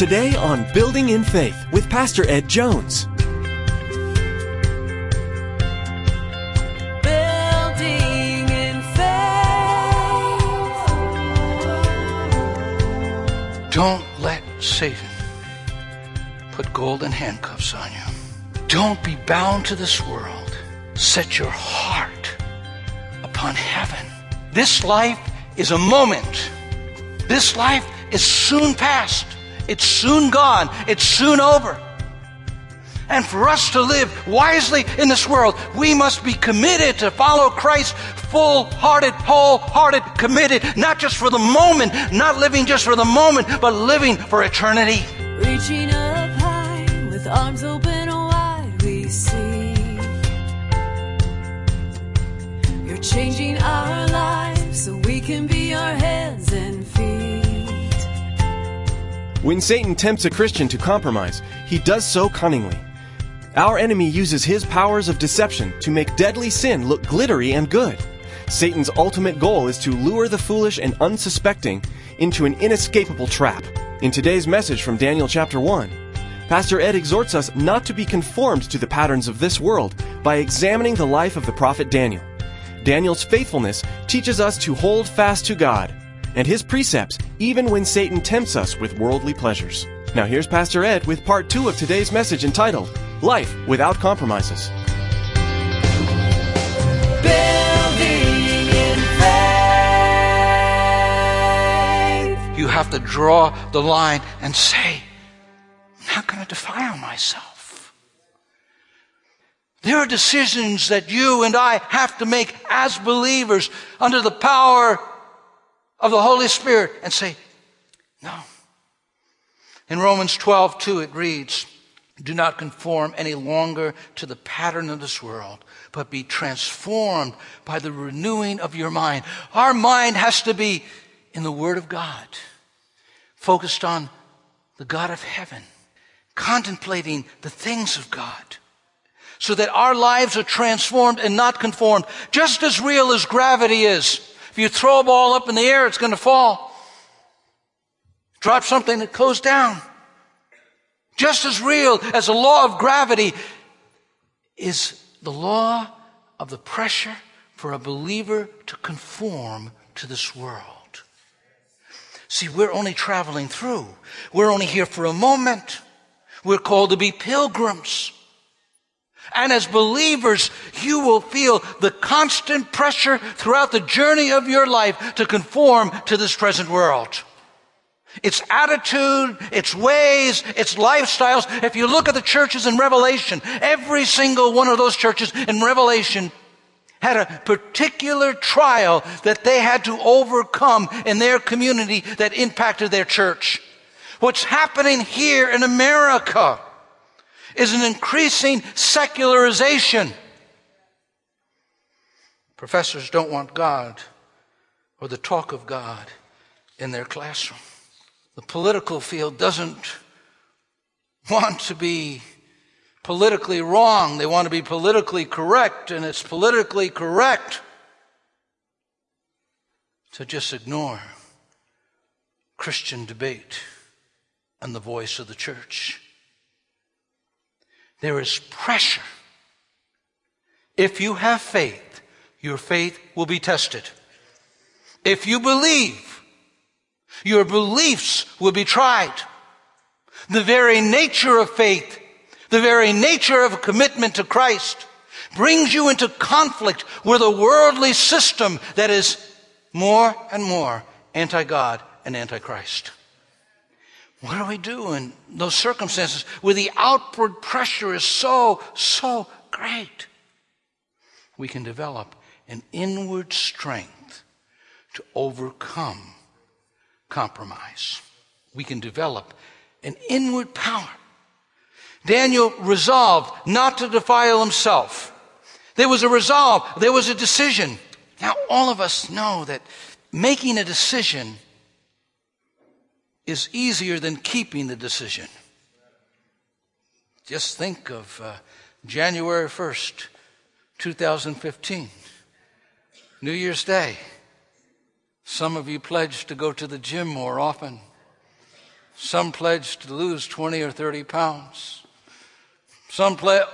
Today on Building in Faith with Pastor Ed Jones. Building in faith. Don't let Satan put golden handcuffs on you. Don't be bound to this world. Set your heart upon heaven. This life is a moment. This life is soon past. It's soon gone. It's soon over. And for us to live wisely in this world, we must be committed to follow Christ, full-hearted, wholehearted, committed, not just for the moment, not living just for the moment, but living for eternity. Reaching up high, with arms open wide, we see you're changing our lives so we can be our hands and feet. When Satan tempts a Christian to compromise, he does so cunningly. Our enemy uses his powers of deception to make deadly sin look glittery and good. Satan's ultimate goal is to lure the foolish and unsuspecting into an inescapable trap. In today's message from Daniel chapter 1, Pastor Ed exhorts us not to be conformed to the patterns of this world by examining the life of the prophet Daniel. Daniel's faithfulness teaches us to hold fast to God and his precepts, even when Satan tempts us with worldly pleasures. Now here's Pastor Ed with part 2 of today's message entitled, Life Without Compromises. Building in faith. You have to draw the line and say, I'm not going to defile myself. There are decisions that you and I have to make as believers under the power of the Holy Spirit and say, no. In Romans 12:2 it reads, do not conform any longer to the pattern of this world, but be transformed by the renewing of your mind. Our mind has to be in the Word of God, focused on the God of heaven, contemplating the things of God, so that our lives are transformed and not conformed, just as real as gravity is. If you throw a ball up in the air, it's going to fall. Drop something, it goes down. Just as real as the law of gravity is the law of the pressure for a believer to conform to this world. See, we're only traveling through. We're only here for a moment. We're called to be pilgrims. And as believers, you will feel the constant pressure throughout the journey of your life to conform to this present world. Its attitude, its ways, its lifestyles. If you look at the churches in Revelation, every single one of those churches in Revelation had a particular trial that they had to overcome in their community that impacted their church. What's happening here in America is an increasing secularization. Professors don't want God or the talk of God in their classroom. The political field doesn't want to be politically wrong. They want to be politically correct, and it's politically correct to just ignore Christian debate and the voice of the church. There is pressure. If you have faith, your faith will be tested. If you believe, your beliefs will be tried. The very nature of faith, the very nature of a commitment to Christ brings you into conflict with a worldly system that is more and more anti-God and anti-Christ. What do we do in those circumstances where the outward pressure is so great? We can develop an inward strength to overcome compromise. We can develop an inward power. Daniel resolved not to defile himself. There was a resolve. There was a decision. Now, all of us know that making a decision is easier than keeping the decision. Just think of January 1st, 2015, New Year's Day. Some of you pledged to go to the gym more often. Some pledged to lose 20 or 30 pounds. Some pledged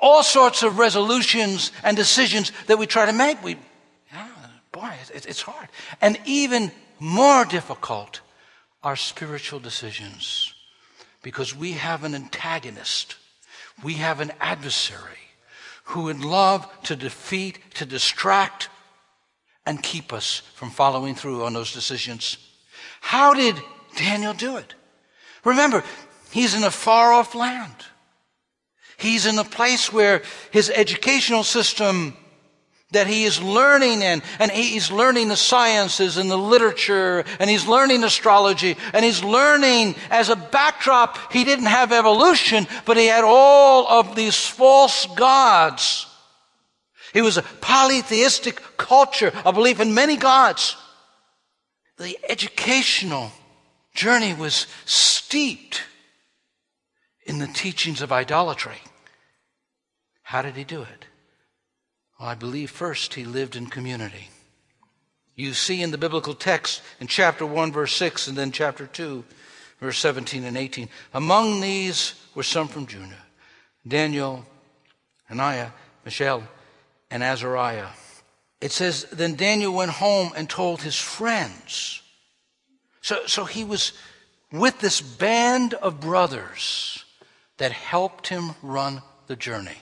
all sorts of resolutions and decisions that we try to make. It's hard. And even more difficult are spiritual decisions, because we have an antagonist. We have an adversary who would love to defeat, to distract, and keep us from following through on those decisions. How did Daniel do it? Remember, he's in a far-off land. He's in a place where his educational system that he is learning in, and he's learning the sciences and the literature, and he's learning astrology, and he's learning as a backdrop. He didn't have evolution, but he had all of these false gods. It was a polytheistic culture, a belief in many gods. The educational journey was steeped in the teachings of idolatry. How did he do it? Well, I believe first he lived in community. You see in the biblical text in chapter 1, verse 6, and then chapter 2, verse 17 and 18, among these were some from Judah, Daniel, Hananiah, Mishael, and Azariah. It says, then Daniel went home and told his friends. So he was with this band of brothers that helped him run the journey.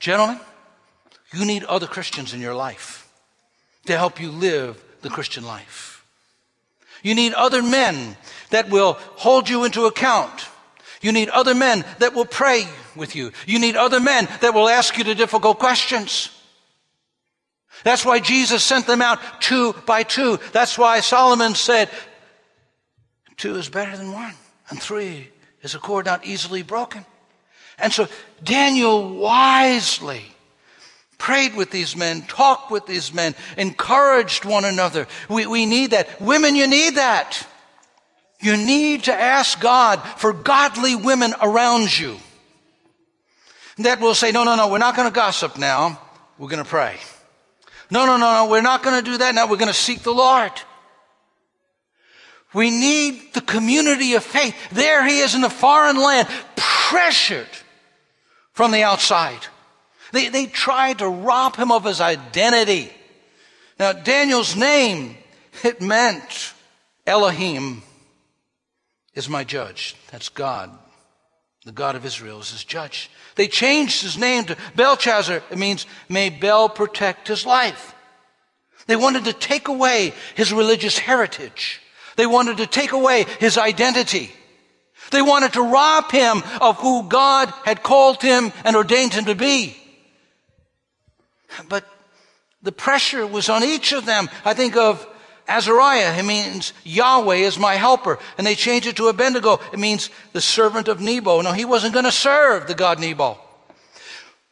Gentlemen, you need other Christians in your life to help you live the Christian life. You need other men that will hold you into account. You need other men that will pray with you. You need other men that will ask you the difficult questions. That's why Jesus sent them out two by two. That's why Solomon said, two is better than one, and three is a cord not easily broken. And so Daniel wisely prayed with these men, talked with these men, encouraged one another. We need that. Women, you need that. You need to ask God for godly women around you that will say, no, we're not going to gossip now. We're going to pray. No, we're not going to do that now. We're going to seek the Lord. We need the community of faith. There he is in a foreign land, pressured from the outside. They tried to rob him of his identity. Now, Daniel's name, it meant Elohim is my judge. That's God. The God of Israel is his judge. They changed his name to Belshazzar. It means, may Bel protect his life. They wanted to take away his religious heritage. They wanted to take away his identity. They wanted to rob him of who God had called him and ordained him to be. But the pressure was on each of them. I think of Azariah. It means Yahweh is my helper. And they changed it to Abednego. It means the servant of Nebo. No, he wasn't going to serve the god Nebo.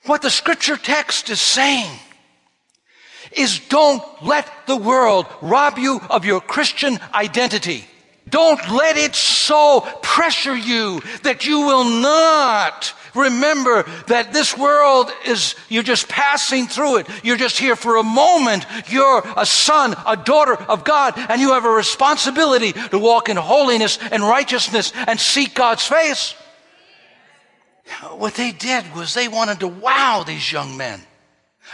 What the scripture text is saying is, don't let the world rob you of your Christian identity. Don't let it so pressure you that you will not remember that this world is, you're just passing through it. You're just here for a moment. You're a son, a daughter of God, and you have a responsibility to walk in holiness and righteousness and seek God's face. What they did was they wanted to wow these young men.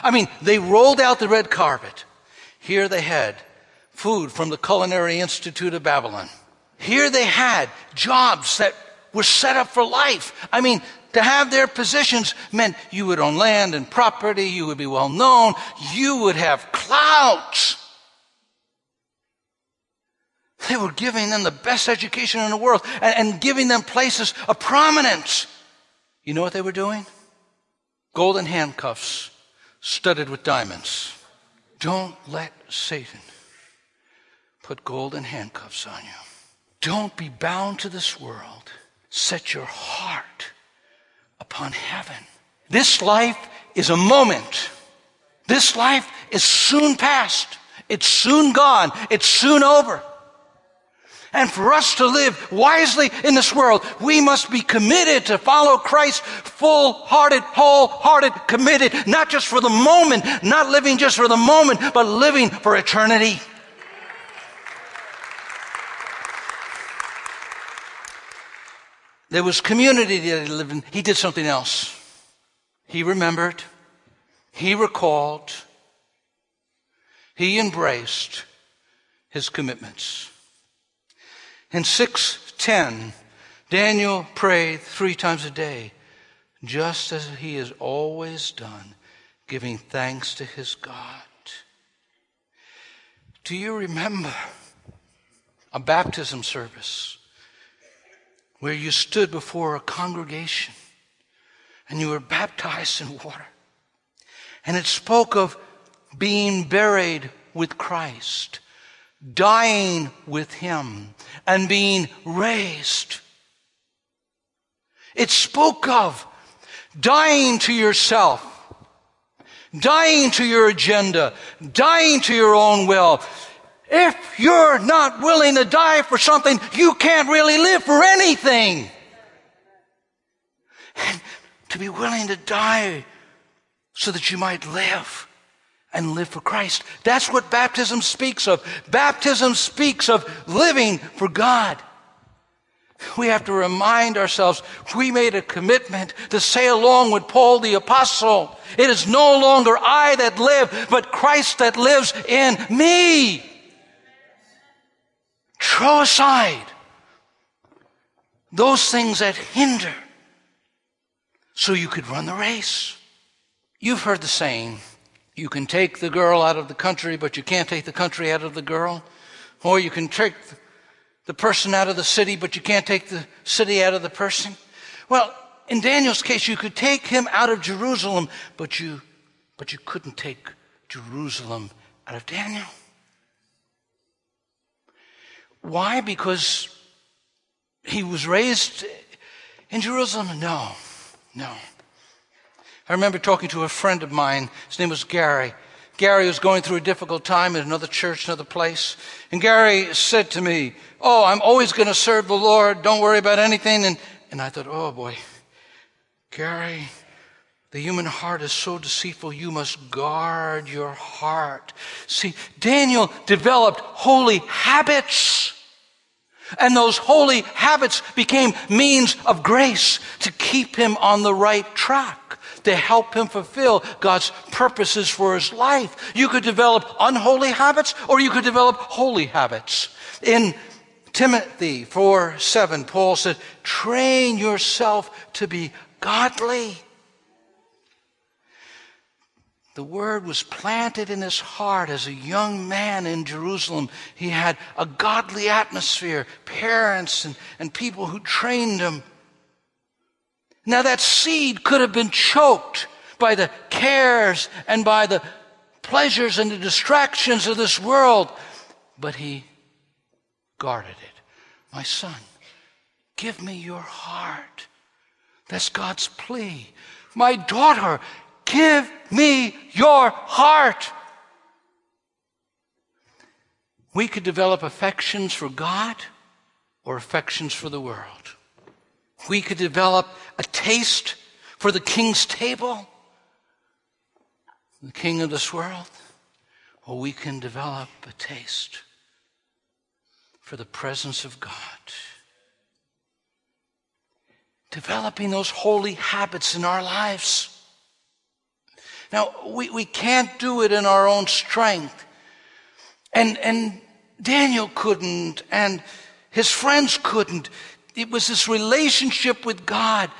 I mean, they rolled out the red carpet. Here they had food from the Culinary Institute of Babylon. Here they had jobs that were set up for life. I mean, to have their positions meant you would own land and property, you would be well known, you would have clout. They were giving them the best education in the world and giving them places of prominence. You know what they were doing? Golden handcuffs studded with diamonds. Don't let Satan put golden handcuffs on you. Don't be bound to this world. Set your heart upon heaven. This life is a moment. This life is soon past. It's soon gone. It's soon over. And for us to live wisely in this world, we must be committed to follow Christ, full-hearted, whole-hearted, committed, not just for the moment, not living just for the moment, but living for eternity. There was community that he lived in. He did something else. He remembered. He recalled. He embraced his commitments. In 6:10, Daniel prayed 3 times a day, just as he has always done, giving thanks to his God. Do you remember a baptism service where you stood before a congregation and you were baptized in water? And it spoke of being buried with Christ, dying with him, and being raised. It spoke of dying to yourself, dying to your agenda, dying to your own will. If you're not willing to die for something, you can't really live for anything. And to be willing to die so that you might live and live for Christ. That's what baptism speaks of. Baptism speaks of living for God. We have to remind ourselves, we made a commitment to say along with Paul the Apostle, it is no longer I that live, but Christ that lives in me. Throw aside those things that hinder so you could run the race. You've heard the saying, you can take the girl out of the country, but you can't take the country out of the girl. Or you can take the person out of the city, but you can't take the city out of the person. Well, in Daniel's case, you could take him out of Jerusalem, but you couldn't take Jerusalem out of Daniel. Why? Because he was raised in Jerusalem? No. I remember talking to a friend of mine. His name was Gary. Gary was going through a difficult time at another church, another place. And Gary said to me, "Oh, I'm always going to serve the Lord. Don't worry about anything." And I thought, oh boy, Gary, the human heart is so deceitful. You must guard your heart. See, Daniel developed holy habits. And those holy habits became means of grace to keep him on the right track, to help him fulfill God's purposes for his life. You could develop unholy habits, or you could develop holy habits. In Timothy 4:7, Paul said, "Train yourself to be godly." The word was planted in his heart as a young man in Jerusalem. He had a godly atmosphere, parents and people who trained him. Now that seed could have been choked by the cares and by the pleasures and the distractions of this world, but he guarded it. "My son, give me your heart." That's God's plea. "My daughter, give me your heart." We could develop affections for God or affections for the world. We could develop a taste for the king's table, the king of this world, or we can develop a taste for the presence of God. Developing those holy habits in our lives. Now, we can't do it in our own strength. And Daniel couldn't, and his friends couldn't. It was this relationship with God.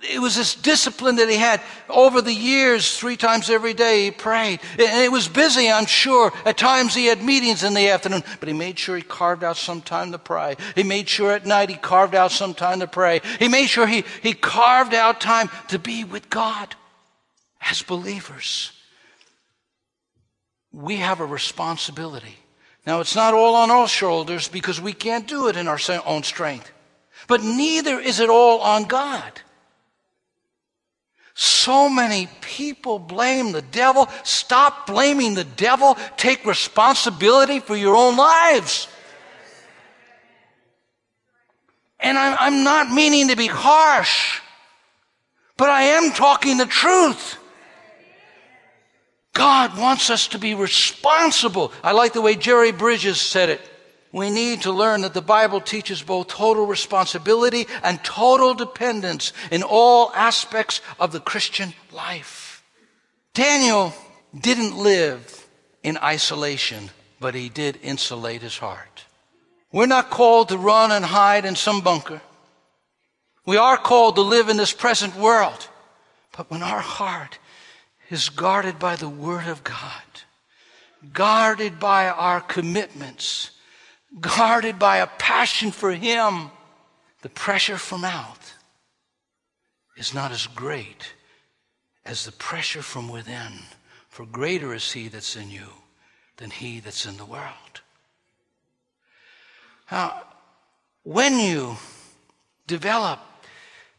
It was this discipline that he had over the years. 3 times every day he prayed. And it was busy, I'm sure. At times he had meetings in the afternoon, but he made sure he carved out some time to pray. He made sure at night he carved out some time to pray. He made sure he carved out time to be with God. As believers, we have a responsibility. Now, it's not all on our shoulders because we can't do it in our own strength, but neither is it all on God. So many people blame the devil. Stop blaming the devil. Take responsibility for your own lives. And I'm not meaning to be harsh, but I am talking the truth. God wants us to be responsible. I like the way Jerry Bridges said it. We need to learn that the Bible teaches both total responsibility and total dependence in all aspects of the Christian life. Daniel didn't live in isolation, but he did insulate his heart. We're not called to run and hide in some bunker. We are called to live in this present world. But when our heart is guarded by the Word of God, guarded by our commitments, guarded by a passion for Him, the pressure from out is not as great as the pressure from within. For greater is He that's in you than he that's in the world. Now, when you develop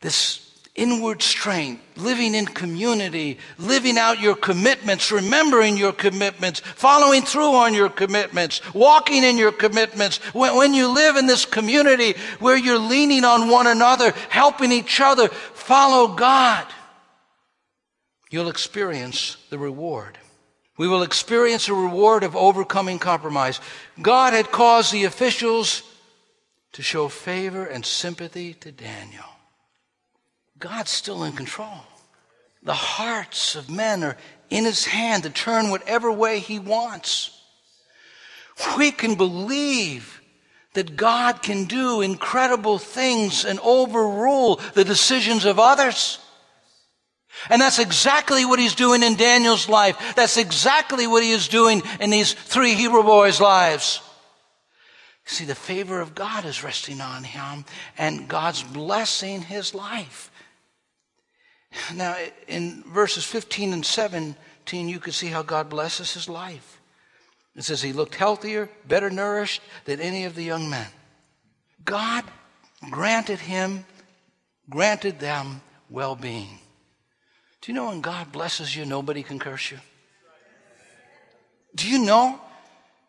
this inward strength, living in community, living out your commitments, remembering your commitments, following through on your commitments, walking in your commitments. When you live in this community where you're leaning on one another, helping each other, follow God, you'll experience the reward. We will experience a reward of overcoming compromise. God had caused the officials to show favor and sympathy to Daniel. God's still in control. The hearts of men are in His hand to turn whatever way He wants. We can believe that God can do incredible things and overrule the decisions of others. And that's exactly what He's doing in Daniel's life. That's exactly what He is doing in these three Hebrew boys' lives. See, the favor of God is resting on him, and God's blessing his life. Now, in verses 15 and 17, you can see how God blesses his life. It says he looked healthier, better nourished than any of the young men. God granted them well-being. Do you know when God blesses you, nobody can curse you? Do you know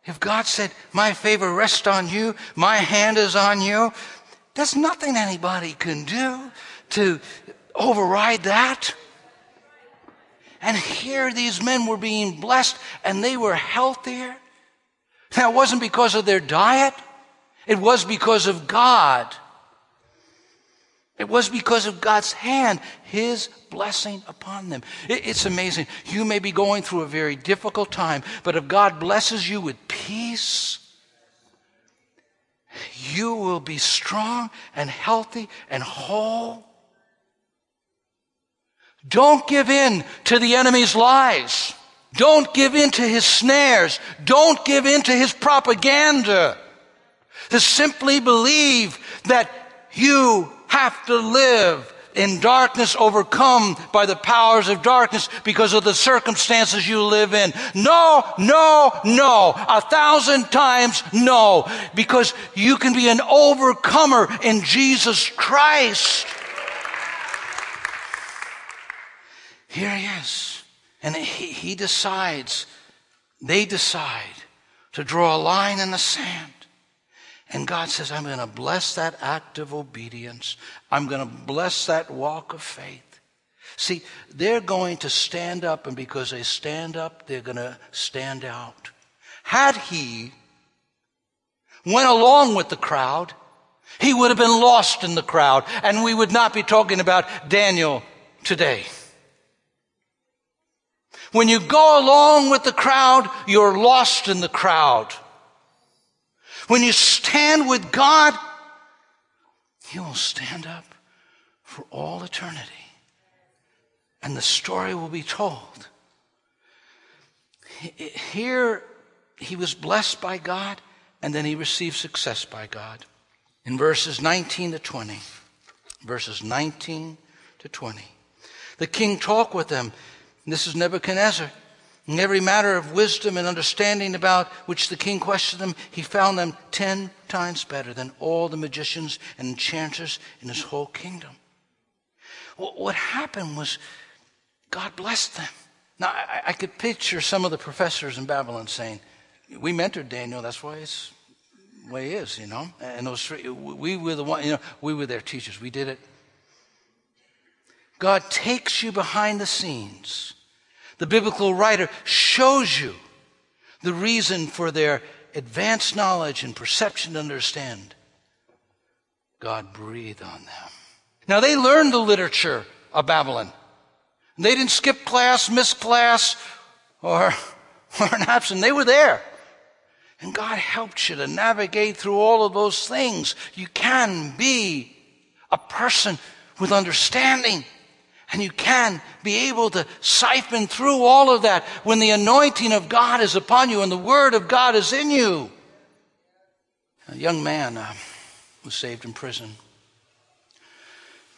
if God said, my favor rests on you, my hand is on you, there's nothing anybody can do to override that. And here these men were being blessed and they were healthier. Now, it wasn't because of their diet. It was because of God. It was because of God's hand, His blessing upon them. It's amazing. You may be going through a very difficult time, but if God blesses you with peace, you will be strong and healthy and whole. Don't give in to the enemy's lies. Don't give in to his snares. Don't give in to his propaganda. To simply believe that you have to live in darkness, overcome by the powers of darkness because of the circumstances you live in. No, no, no. 1,000 times no. Because you can be an overcomer in Jesus Christ. Here he is. And he decides, they decide to draw a line in the sand. And God says, I'm going to bless that act of obedience. I'm going to bless that walk of faith. See, they're going to stand up, and because they stand up, they're going to stand out. Had he went along with the crowd, he would have been lost in the crowd, and we would not be talking about Daniel today. When you go along with the crowd, you're lost in the crowd. When you stand with God, you will stand up for all eternity. And the story will be told. Here, he was blessed by God, and then he received success by God. In verses 19 to 20, the king talked with them. This is Nebuchadnezzar. In every matter of wisdom and understanding about which the king questioned them, he found them 10 times better than all the magicians and enchanters in his whole kingdom. What happened was God blessed them. Now, I could picture some of the professors in Babylon saying, we mentored Daniel, that's why it's the way he is, you know. And those three, we were the one, you know, we were their teachers, we did it. God takes you behind the scenes. The biblical writer shows you the reason for their advanced knowledge and perception to understand, God breathed on them. Now, they learned the literature of Babylon. They didn't skip class, miss class, or an absent. They were there. And God helped you to navigate through all of those things. You can be a person with understanding, and you can be able to siphon through all of that when the anointing of God is upon you and the word of God is in you. A young man was saved in prison,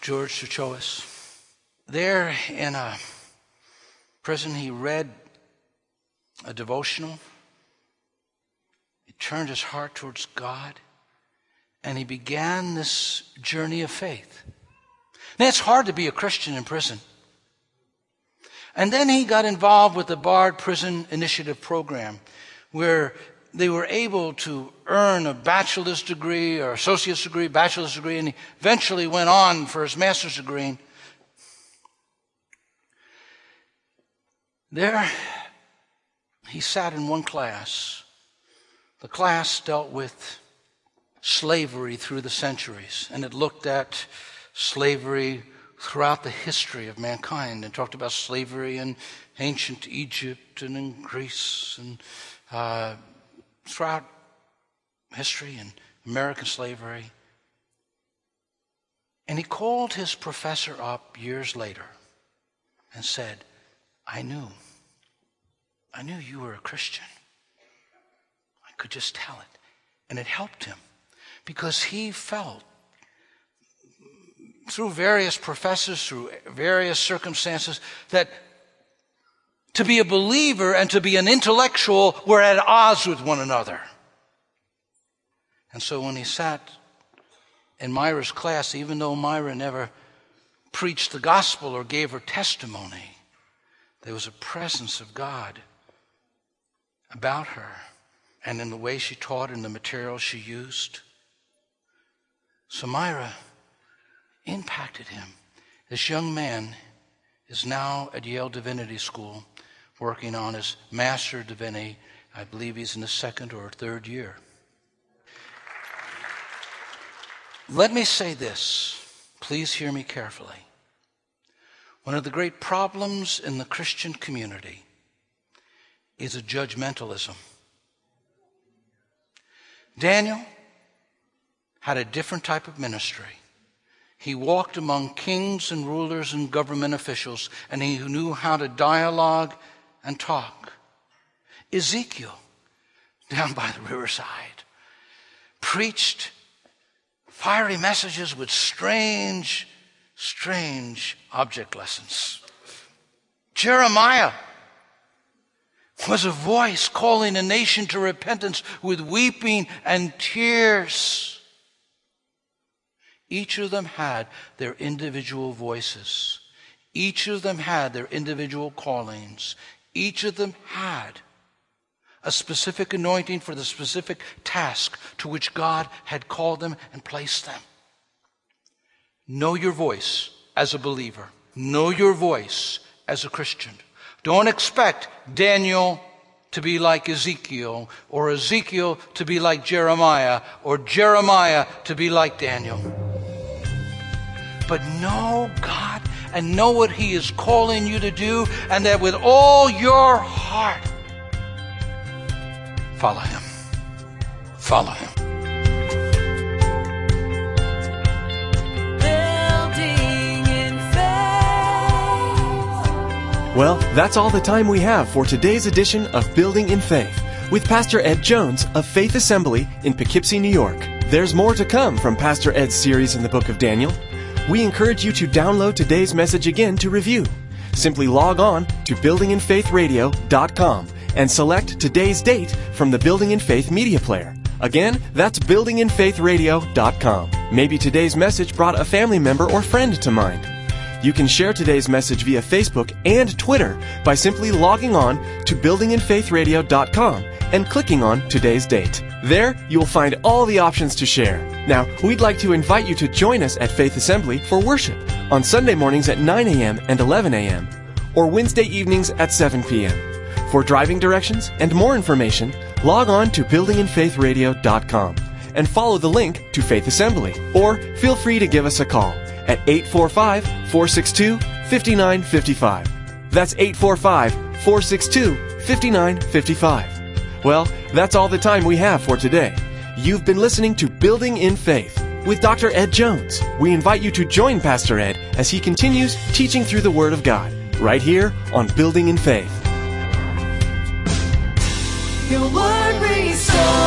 George Suchoas. There in a prison, he read a devotional. He turned his heart towards God, and he began this journey of faith. Now, it's hard to be a Christian in prison. And then he got involved with the Bard Prison Initiative Program, where they were able to earn a bachelor's degree or associate's degree, bachelor's degree, and he eventually went on for his master's degree. There, he sat in one class. The class dealt with slavery through the centuries, and it looked at slavery throughout the history of mankind, and talked about slavery in ancient Egypt and in Greece and throughout history, and American slavery. And he called his professor up years later and said, I knew you were a Christian. I could just tell it. And it helped him, because he felt through various professors, through various circumstances, that to be a believer and to be an intellectual were at odds with one another. And so when he sat in Myra's class, even though Myra never preached the gospel or gave her testimony, there was a presence of God about her, and in the way she taught and the material she used. So Myra impacted him. This young man is now at Yale Divinity School working on his Master of Divinity. I believe he's in his second or third year. Let me say this. Please hear me carefully. One of the great problems in the Christian community is a judgmentalism. Daniel had a different type of ministry. He walked among kings and rulers and government officials, and he knew how to dialogue and talk. Ezekiel, down by the riverside, preached fiery messages with strange object lessons. Jeremiah was a voice calling a nation to repentance with weeping and tears. Each of them had their individual voices. Each of them had their individual callings. Each of them had a specific anointing for the specific task to which God had called them and placed them. Know your voice as a believer. Know your voice as a Christian. Don't expect Daniel to be like Ezekiel, or Ezekiel to be like Jeremiah, or Jeremiah to be like Daniel. But know God and know what He is calling you to do, and that with all your heart, follow Him. Follow Him. Well, that's all the time we have for today's edition of Building in Faith with Pastor Ed Jones of Faith Assembly in Poughkeepsie, New York. There's more to come from Pastor Ed's series in the book of Daniel. We encourage you to download today's message again to review. Simply log on to buildinginfaithradio.com and select today's date from the Building in Faith media player. Again, that's buildinginfaithradio.com. Maybe today's message brought a family member or friend to mind. You can share today's message via Facebook and Twitter by simply logging on to buildinginfaithradio.com and clicking on today's date. There, you'll find all the options to share. Now, we'd like to invite you to join us at Faith Assembly for worship on Sunday mornings at 9 a.m. and 11 a.m. or Wednesday evenings at 7 p.m. For driving directions and more information, Log on to buildinginfaithradio.com and follow the link to Faith Assembly, or feel free to give us a call at 845-462-5955. That's 845-462-5955. Well, that's all the time we have for today. You've been listening to Building in Faith with Dr. Ed Jones. We invite you to join Pastor Ed as he continues teaching through the Word of God, right here on Building in Faith. Your word brings soul.